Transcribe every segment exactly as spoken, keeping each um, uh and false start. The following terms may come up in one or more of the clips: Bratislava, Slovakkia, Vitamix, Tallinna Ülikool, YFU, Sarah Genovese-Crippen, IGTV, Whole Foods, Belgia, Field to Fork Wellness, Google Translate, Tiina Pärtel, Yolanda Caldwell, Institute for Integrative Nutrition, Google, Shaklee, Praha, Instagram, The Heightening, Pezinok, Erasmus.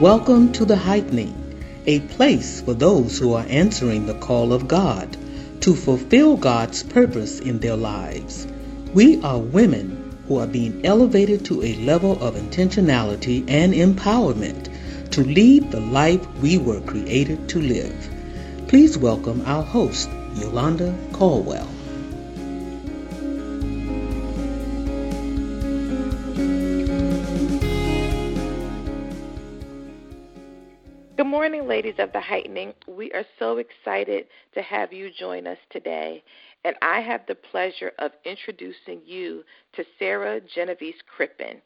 Welcome to The Heightening, a place for those who are answering the call of God to fulfill God's purpose in their lives. We are women who are being elevated to a level of intentionality and empowerment to lead the life we were created to live. Please welcome our host, Yolanda Caldwell. Good morning, ladies of The Heightening. We are so excited to have you join us today, and I have the pleasure of introducing you to Sarah Genovese-Crippen.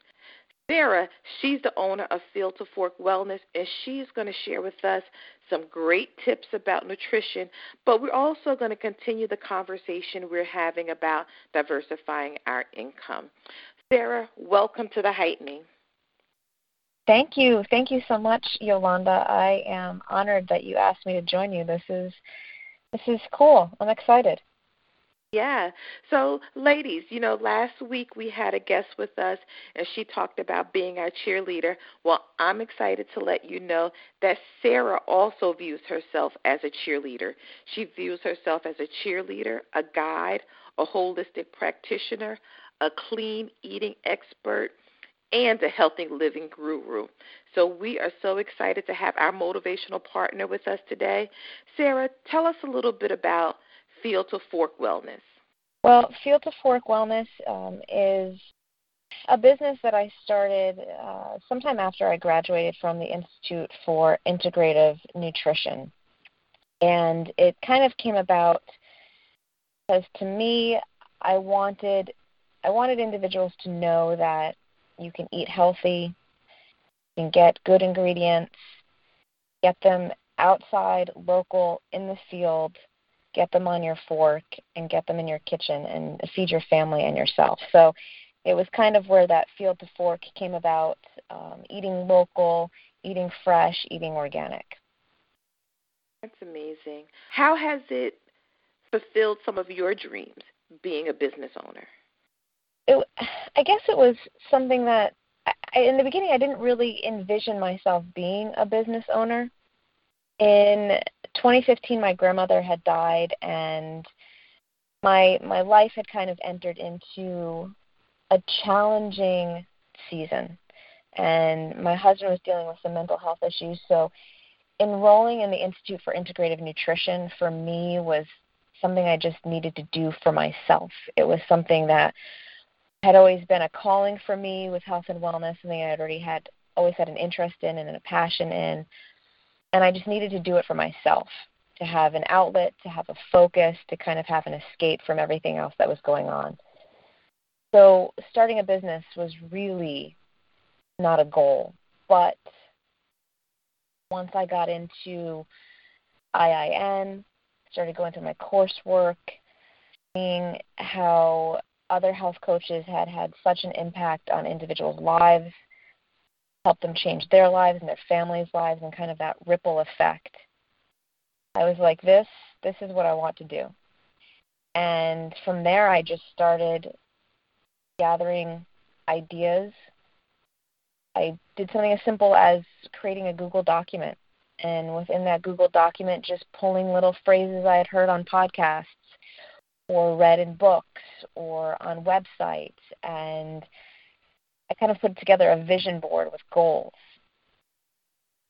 Sarah, she's the owner of Field to Fork Wellness, and she's going to share with us some great tips about nutrition, but we're also going to continue the conversation we're having about diversifying our income. Sarah, welcome to The Heightening. Thank you. Thank you so much, Yolanda. I am honored that you asked me to join you. This is this is cool. I'm excited. Yeah. So, ladies, you know, last week we had a guest with us, and she talked about being our cheerleader. Well, I'm excited to let you know that Sarah also views herself as a cheerleader. She views herself as a cheerleader, a guide, a holistic practitioner, a clean eating expert, and a healthy living guru. So we are so excited to have our motivational partner with us today. Sarah, tell us a little bit about Field to Fork Wellness. Well, Field to Fork Wellness um, is a business that I started uh, sometime after I graduated from the Institute for Integrative Nutrition. And it kind of came about because to me, I wanted I wanted individuals to know that you can eat healthy, you can get good ingredients, get them outside, local, in the field, get them on your fork, and get them in your kitchen and feed your family and yourself. So it was kind of where that Field to Fork came about, um, eating local, eating fresh, eating organic. That's amazing. How has it fulfilled some of your dreams, being a business owner? It, I guess it was something that, I, in the beginning, I didn't really envision myself being a business owner. In twenty fifteen, my grandmother had died, and my my life had kind of entered into a challenging season. And my husband was dealing with some mental health issues, so enrolling in the Institute for Integrative Nutrition for me was something I just needed to do for myself. It was something that had always been a calling for me with health and wellness, something I had already had always had an interest in and a passion in, and I just needed to do it for myself, to have an outlet, to have a focus, to kind of have an escape from everything else that was going on. So starting a business was really not a goal, but once I got into I I N, started going through my coursework, seeing how other health coaches had had such an impact on individuals' lives, helped them change their lives and their families' lives, and kind of that ripple effect. I was like, this, this is what I want to do. And from there, I just started gathering ideas. I did something as simple as creating a Google document, and within that Google document, just pulling little phrases I had heard on podcasts, or read in books, or on websites, and I kind of put together a vision board with goals.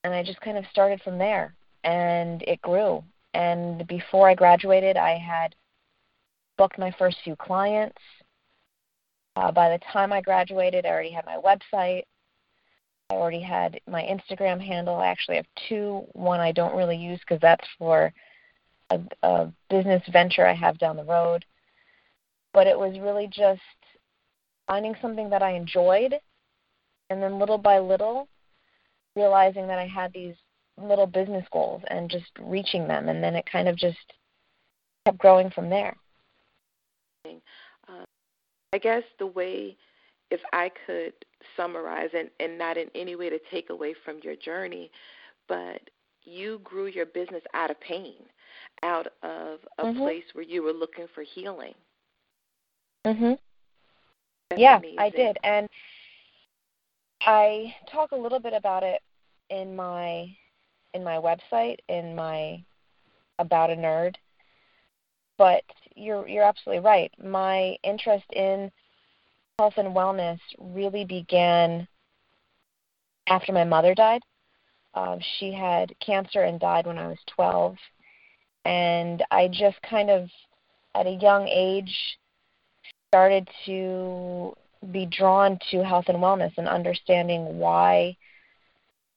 And I just kind of started from there, and it grew. And before I graduated, I had booked my first few clients. Uh, by the time I graduated, I already had my website. I already had my Instagram handle. I actually have two. One I don't really use because that's for A, a business venture I have down the road. But it was really just finding something that I enjoyed, and then little by little realizing that I had these little business goals and just reaching them, and then it kind of just kept growing from there. Uh, I guess the way, if I could summarize, and, and not in any way to take away from your journey, but you grew your business out of pain, out of a mm-hmm. place where you were looking for healing. Mhm. Yeah, amazing. I did. And I talk a little bit about it in my in my website, in my About a Nerd. But you're you're absolutely right. My interest in health and wellness really began after my mother died. Um, she had cancer and died when I was twelve. And I just kind of, at a young age, started to be drawn to health and wellness and understanding why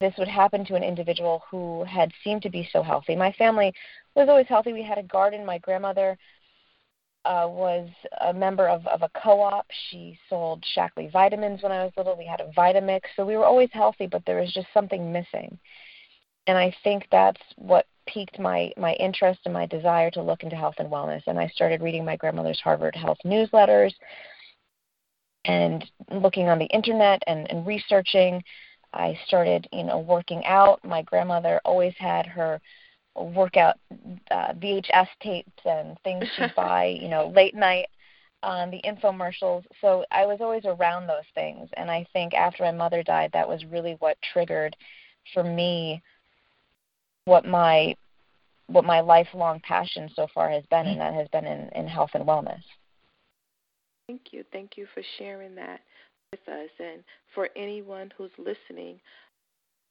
this would happen to an individual who had seemed to be so healthy. My family was always healthy. We had a garden. My grandmother uh, was a member of, of a co-op. She sold Shaklee vitamins when I was little. We had a Vitamix. So we were always healthy, but there was just something missing. And I think that's what piqued my, my interest and my desire to look into health and wellness. And I started reading my grandmother's Harvard Health newsletters and looking on the internet and, and researching. I started, you know, working out. My grandmother always had her workout uh, V H S tapes and things she'd buy, you know, late night on the infomercials. So I was always around those things. And I think after my mother died, that was really what triggered for me what my what my lifelong passion so far has been, and that has been in, in health and wellness. Thank you. Thank you for sharing that with us. And for anyone who's listening,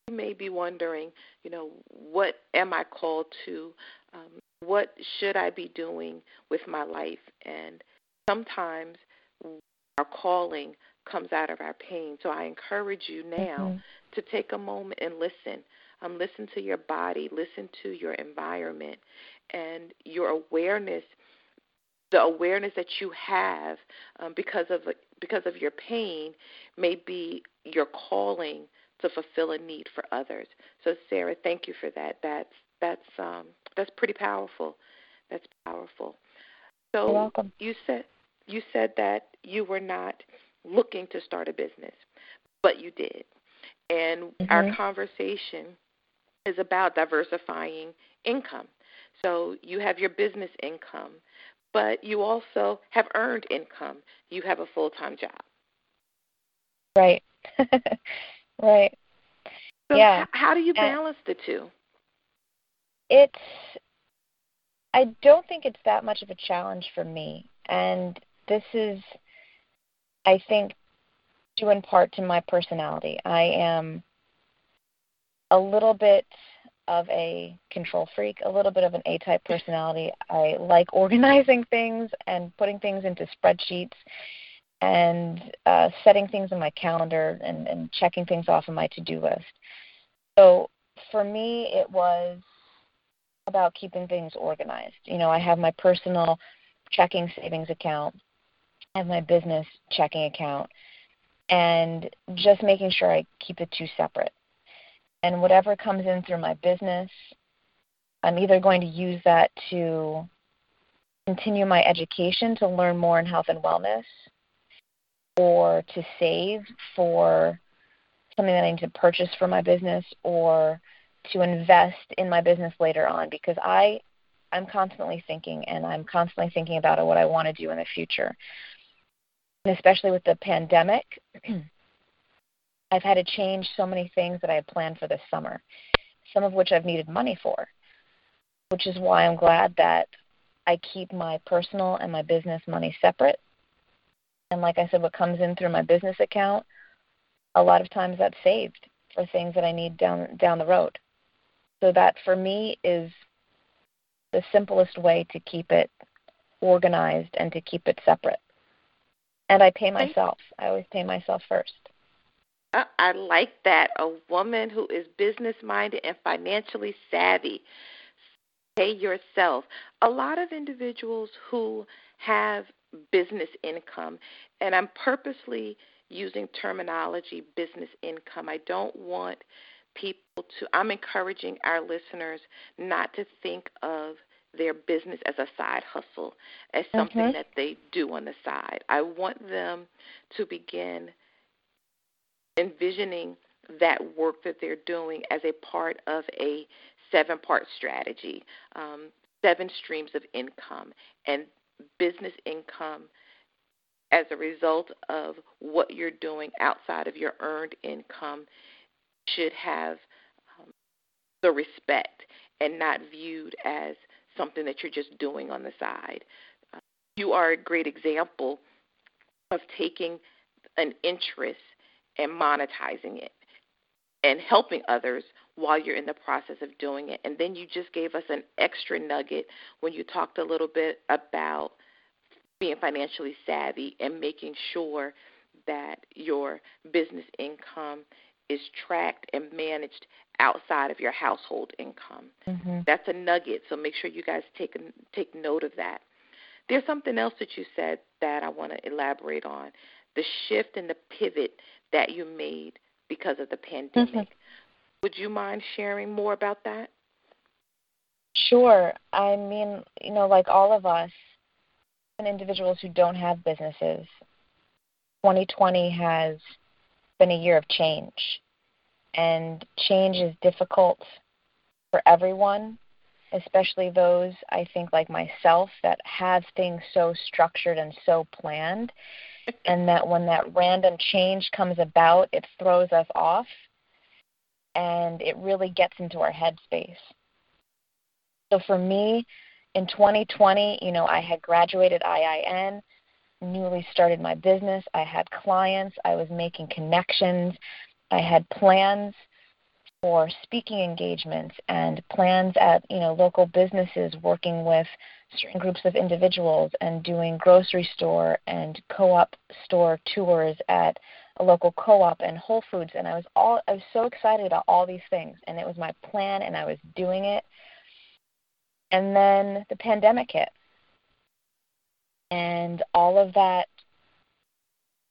you may be wondering, you know, what am I called to? Um, what should I be doing with my life? And sometimes our calling comes out of our pain. So I encourage you now mm-hmm. to take a moment and listen. Um, listen to your body, listen to your environment, and your awareness, the awareness that you have um, because of because of your pain may be your calling to fulfill a need for others. So, Sarah, thank you for that. That's that's um, that's pretty powerful. That's powerful. So you're welcome. You said you said that you were not looking to start a business, but you did, and mm-hmm. our conversation is about diversifying income. So you have your business income, but you also have earned income. You have a full-time job. Right. Right. So yeah. How do you balance and the two? It's, I don't think it's that much of a challenge for me. And this is, I think, due in part to my personality. I am a little bit of a control freak, a little bit of an A-type personality. I like organizing things and putting things into spreadsheets and uh, setting things in my calendar and, and checking things off of my to-do list. So for me, it was about keeping things organized. You know, I have my personal checking savings account. I have my business checking account. And just making sure I keep the two separate. And whatever comes in through my business, I'm either going to use that to continue my education to learn more in health and wellness, or to save for something that I need to purchase for my business, or to invest in my business later on, because I, I'm constantly thinking, and I'm constantly thinking about what I want to do in the future. And especially with the pandemic, I've had to change so many things that I had planned for this summer, some of which I've needed money for, which is why I'm glad that I keep my personal and my business money separate. And like I said, what comes in through my business account, a lot of times that's saved for things that I need down down the road. So that, for me, is the simplest way to keep it organized and to keep it separate. And I pay myself. I always pay myself first. I like that. A woman who is business-minded and financially savvy. Pay yourself. A lot of individuals who have business income, and I'm purposely using terminology business income. I don't want people to – I'm encouraging our listeners not to think of their business as a side hustle, as something mm-hmm. that they do on the side. I want them to begin – envisioning that work that they're doing as a part of a seven-part strategy, um, seven streams of income, and business income as a result of what you're doing outside of your earned income should have so respect and not viewed as something that you're just doing on the side. Uh, you are a great example of taking an interest and monetizing it and helping others while you're in the process of doing it. And then you just gave us an extra nugget when you talked a little bit about being financially savvy and making sure that your business income is tracked and managed outside of your household income. Mm-hmm. That's a nugget, so make sure you guys take take note of that. There's something else that you said that I want to elaborate on, the shift and the pivot that you made because of the pandemic. Mm-hmm. Would you mind sharing more about that? Sure. I mean, you know, like all of us and individuals who don't have businesses, twenty twenty has been a year of change. And change is difficult for everyone, especially those, I think, like myself, that have things so structured and so planned, and that when that random change comes about, it throws us off, and it really gets into our headspace. So for me, in twenty twenty, you know, I had graduated I I N, newly started my business, I had clients, I was making connections, I had plans for speaking engagements and plans at, you know, local businesses, working with certain groups of individuals and doing grocery store and co-op store tours at a local co-op and Whole Foods. And I was all I was so excited about all these things, and it was my plan, and I was doing it. And then the pandemic hit, and all of that,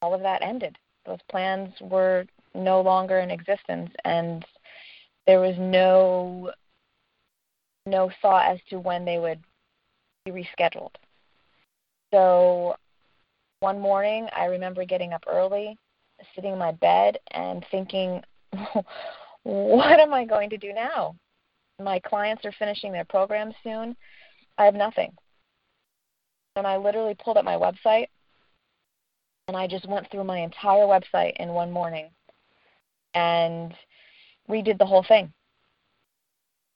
all of that ended. Those plans were no longer in existence, and there was no no thought as to when they would be rescheduled. So one morning, I remember getting up early, sitting in my bed, and thinking, what am I going to do now? My clients are finishing their programs soon. I have nothing. And I literally pulled up my website, and I just went through my entire website in one morning and redid the whole thing.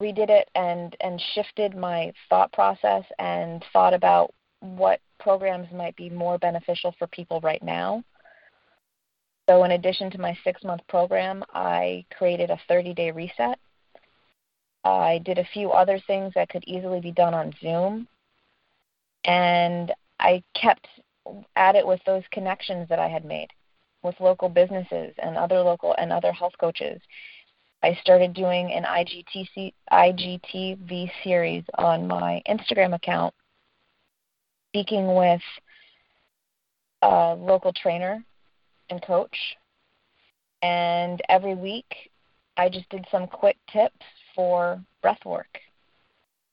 Redid it and, and shifted my thought process and thought about what programs might be more beneficial for people right now. So in addition to my six-month program, I created a thirty-day reset. I did a few other things that could easily be done on Zoom. And I kept at it with those connections that I had made with local businesses and other local and other health coaches. I started doing an I G T V series on my Instagram account, speaking with a local trainer and coach. And every week, I just did some quick tips for breath work,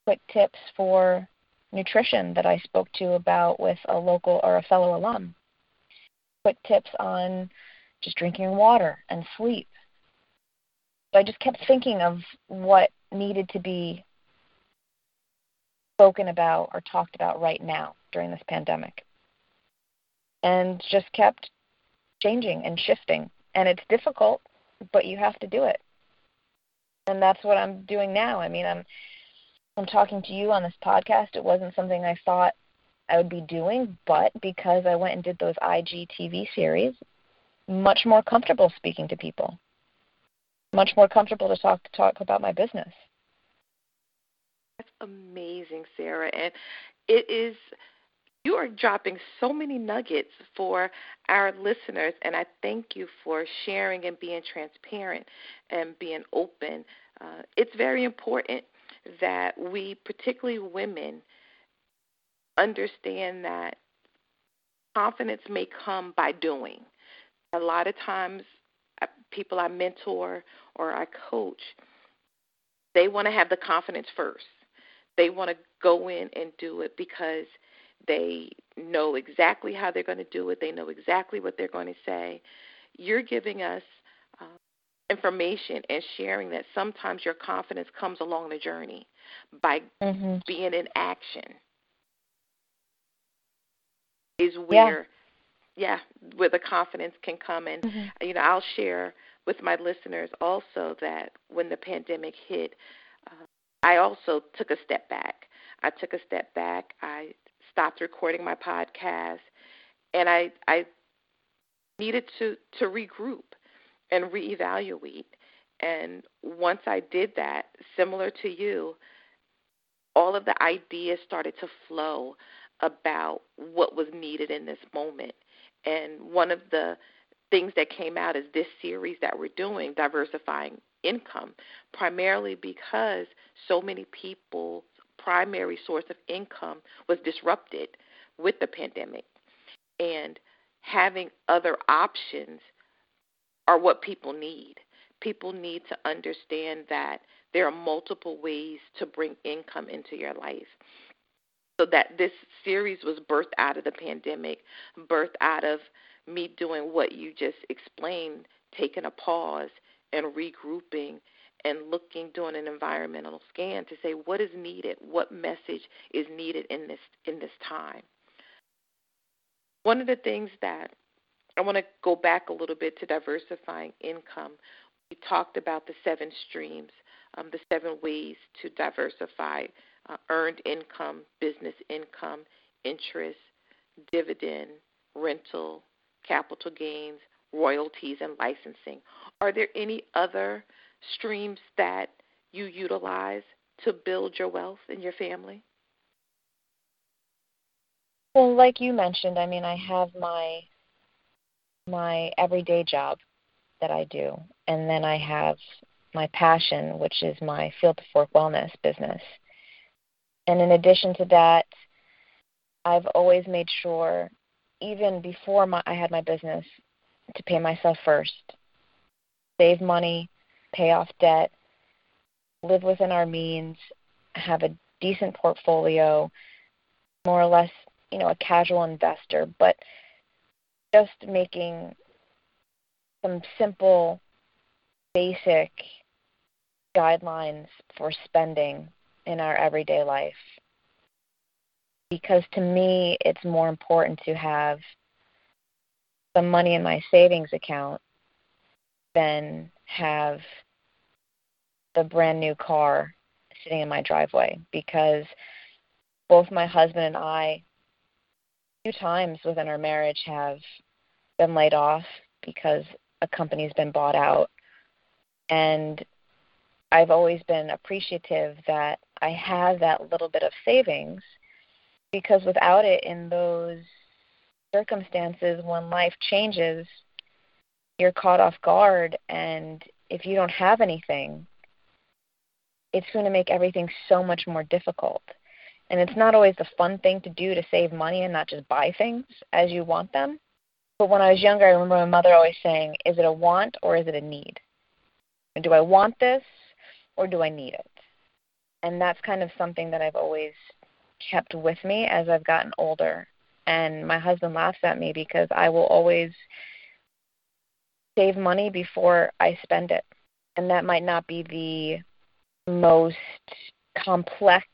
quick tips for nutrition that I spoke to about with a local or a fellow alum. Quick tips on just drinking water and sleep. So I just kept thinking of what needed to be spoken about or talked about right now during this pandemic, and just kept changing and shifting. And it's difficult, but you have to do it. And that's what I'm doing now. I mean, I'm I'm talking to you on this podcast. It wasn't something I thought I would be doing, but because I went and did those I G T V series, much more comfortable speaking to people, much more comfortable to talk, talk about my business. That's amazing, Sarah. And it is, you are dropping so many nuggets for our listeners, and I thank you for sharing and being transparent and being open. Uh, it's very important that we, particularly women, understand that confidence may come by doing. A lot of times, people I mentor or I coach, they want to have the confidence first. They want to go in and do it because they know exactly how they're going to do it. They know exactly what they're going to say. You're giving us uh, information and sharing that sometimes your confidence comes along the journey by mm-hmm. being in action. Is where, yeah. yeah, where the confidence can come. And, mm-hmm. you know, I'll share with my listeners also that when the pandemic hit, uh, I also took a step back. I took a step back. I stopped recording my podcast, and I, I needed to, to regroup and reevaluate. And once I did that, similar to you, all of the ideas started to flow about what was needed in this moment. And one of the things that came out is this series that we're doing, Diversifying Income, primarily because so many people's primary source of income was disrupted with the pandemic. And having other options are what people need. People need to understand that there are multiple ways to bring income into your life. So that this series was birthed out of the pandemic, birthed out of me doing what you just explained, taking a pause and regrouping and looking, doing an environmental scan to say what is needed, what message is needed in this in this time. One of the things that I want to go back a little bit to diversifying income, we talked about the seven streams, um, the seven ways to diversify uh, earned income, business income, interest, dividend, rental, capital gains, royalties, and licensing. Are there any other streams that you utilize to build your wealth in your family? Well, like you mentioned, I mean, I have my my everyday job that I do, and then I have my passion, which is my Field to Fork Wellness business. And in addition to that, I've always made sure, even before my, I had my business, to pay myself first, save money, pay off debt, live within our means, have a decent portfolio, more or less, you know, a casual investor, but just making some simple, basic guidelines for spending in our everyday life. Because to me, it's more important to have some money in my savings account than have the brand new car sitting in my driveway. Because both my husband and I, a few times within our marriage, have been laid off because a company's been bought out. And I've always been appreciative that I have that little bit of savings, because without it, in those circumstances, when life changes, you're caught off guard. And if you don't have anything, it's going to make everything so much more difficult. And it's not always the fun thing to do to save money and not just buy things as you want them. But when I was younger, I remember my mother always saying, is it a want or is it a need? And do I want this or do I need it? And that's kind of something that I've always kept with me as I've gotten older. And my husband laughs at me because I will always save money before I spend it. And that might not be the most complex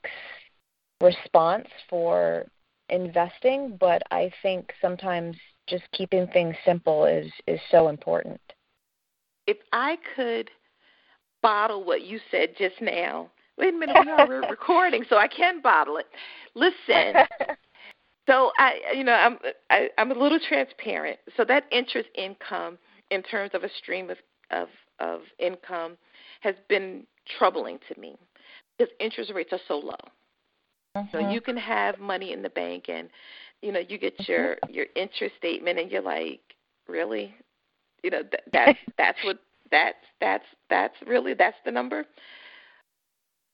response for investing, but I think sometimes just keeping things simple is, is so important. If I could bottle what you said just now, wait a minute, we are recording, so I can bottle it. Listen, so I, you know, I'm I, I'm a little transparent. So that interest income, in terms of a stream of of, of income, has been troubling to me because interest rates are so low. Uh-huh. So you can have money in the bank, and you know, you get your, your interest statement, and you're like, really, you know, th- that's that's what that's that's that's really that's the number.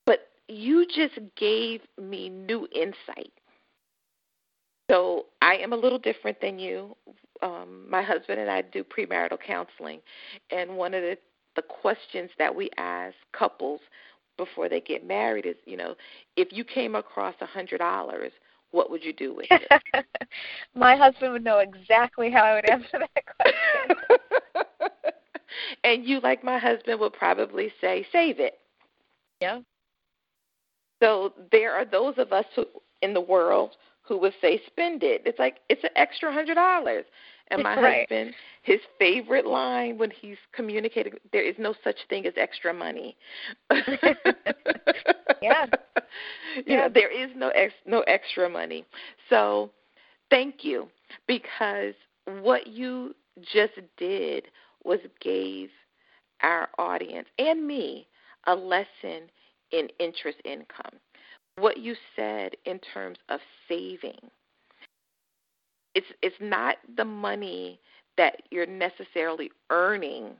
But you just gave me new insight. So I am a little different than you. Um, my husband and I do premarital counseling, and one of the, the questions that we ask couples before they get married is, you know, if you came across a hundred dollars, what would you do with it? My husband would know exactly how I would answer that question. And you, like my husband, would probably say, save it. Yeah. So there are those of us who, in the world who would say, spend it. It's like, it's an extra one hundred dollars. And my right. husband, his favorite line when he's communicating, there is no such thing as extra money. yeah. yeah. Yeah, there is no ex, no extra money. So thank you, because what you just did was gave our audience and me a lesson in interest income. What you said in terms of saving, it's it's not the money that you're necessarily earning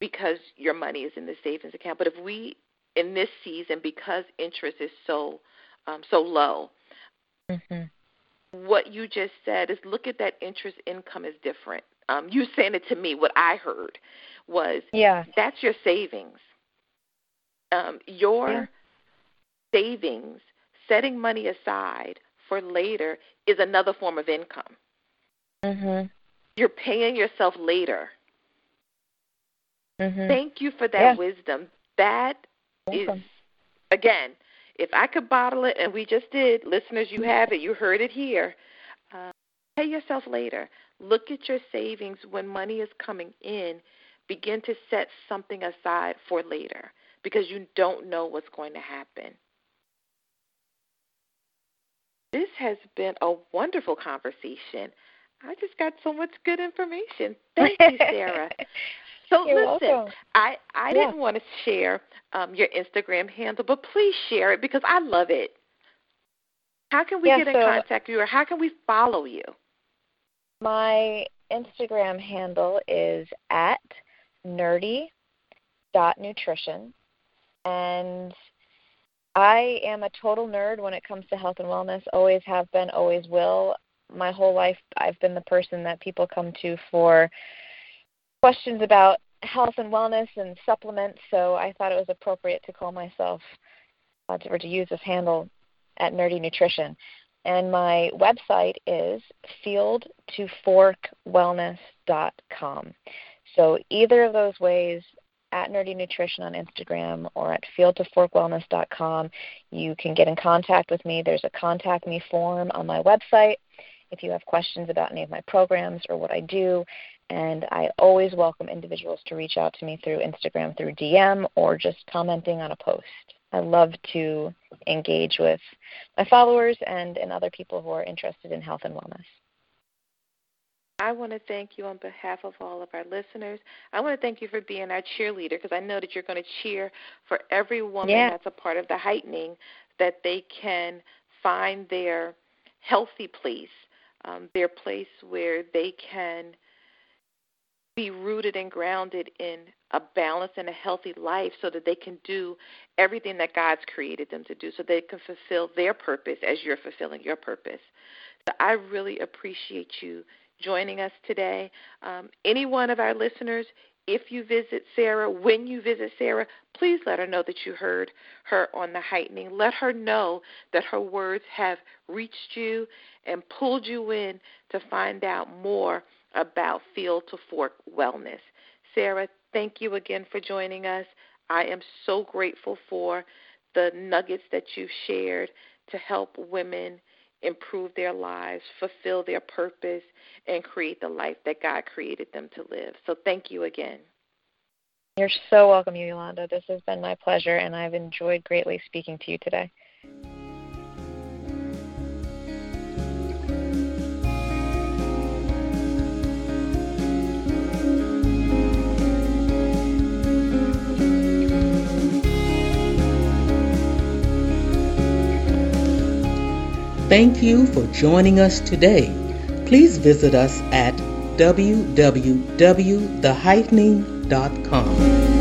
because your money is in the savings account. But if we, in this season, because interest is so um, so low, mm-hmm. what you just said is look at that interest income as different. Um, you saying it to me, what I heard was yeah. that's your savings. Um, your yeah. savings, setting money aside for later is another form of income. Mm-hmm. You're paying yourself later. Mm-hmm. Thank you for that yeah. wisdom. That Welcome. Is, again, if I could bottle it, and we just did, listeners, you have it. You heard it here. Uh, pay yourself later. Look at your savings when money is coming in. Begin to set something aside for later because you don't know what's going to happen. This has been a wonderful conversation. I just got so much good information. Thank you, Sarah. So You're listen, welcome. I, I yeah. didn't want to share um, your Instagram handle, but please share it because I love it. How can we yeah, get in so contact with you, or how can we follow you? My Instagram handle is at nerdy dot nutrition, and I am a total nerd when it comes to health and wellness, always have been, always will. My whole life I've been the person that people come to for questions about health and wellness and supplements, so I thought it was appropriate to call myself uh, to, or to use this handle at Nerdy Nutrition. And my website is field to fork wellness dot com. So either of those ways, at Nerdy Nutrition on Instagram or at field to fork wellness dot com, you can get in contact with me. There's a contact me form on my website if you have questions about any of my programs or what I do. And I always welcome individuals to reach out to me through Instagram, through D M, or just commenting on a post. I love to engage with my followers and, and other people who are interested in health and wellness. I want to thank you on behalf of all of our listeners. I want to thank you for being our cheerleader, because I know that you're going to cheer for every woman yeah. that's a part of The Heightening, that they can find their healthy place, um, their place where they can be rooted and grounded in a balanced and a healthy life, so that they can do everything that God's created them to do, so they can fulfill their purpose as you're fulfilling your purpose. So I really appreciate you joining us today. Um, any one of our listeners, if you visit Sarah, when you visit Sarah, please let her know that you heard her on The Heightening. Let her know that her words have reached you and pulled you in to find out more about Field to Fork Wellness. Sarah, thank you again for joining us. I am so grateful for the nuggets that you've shared to help women improve their lives, fulfill their purpose, and create the life that God created them to live. So thank you again. You're so welcome, Yolanda. This has been my pleasure, and I've enjoyed greatly speaking to you today. Thank you for joining us today. Please visit us at w w w dot the heightening dot com.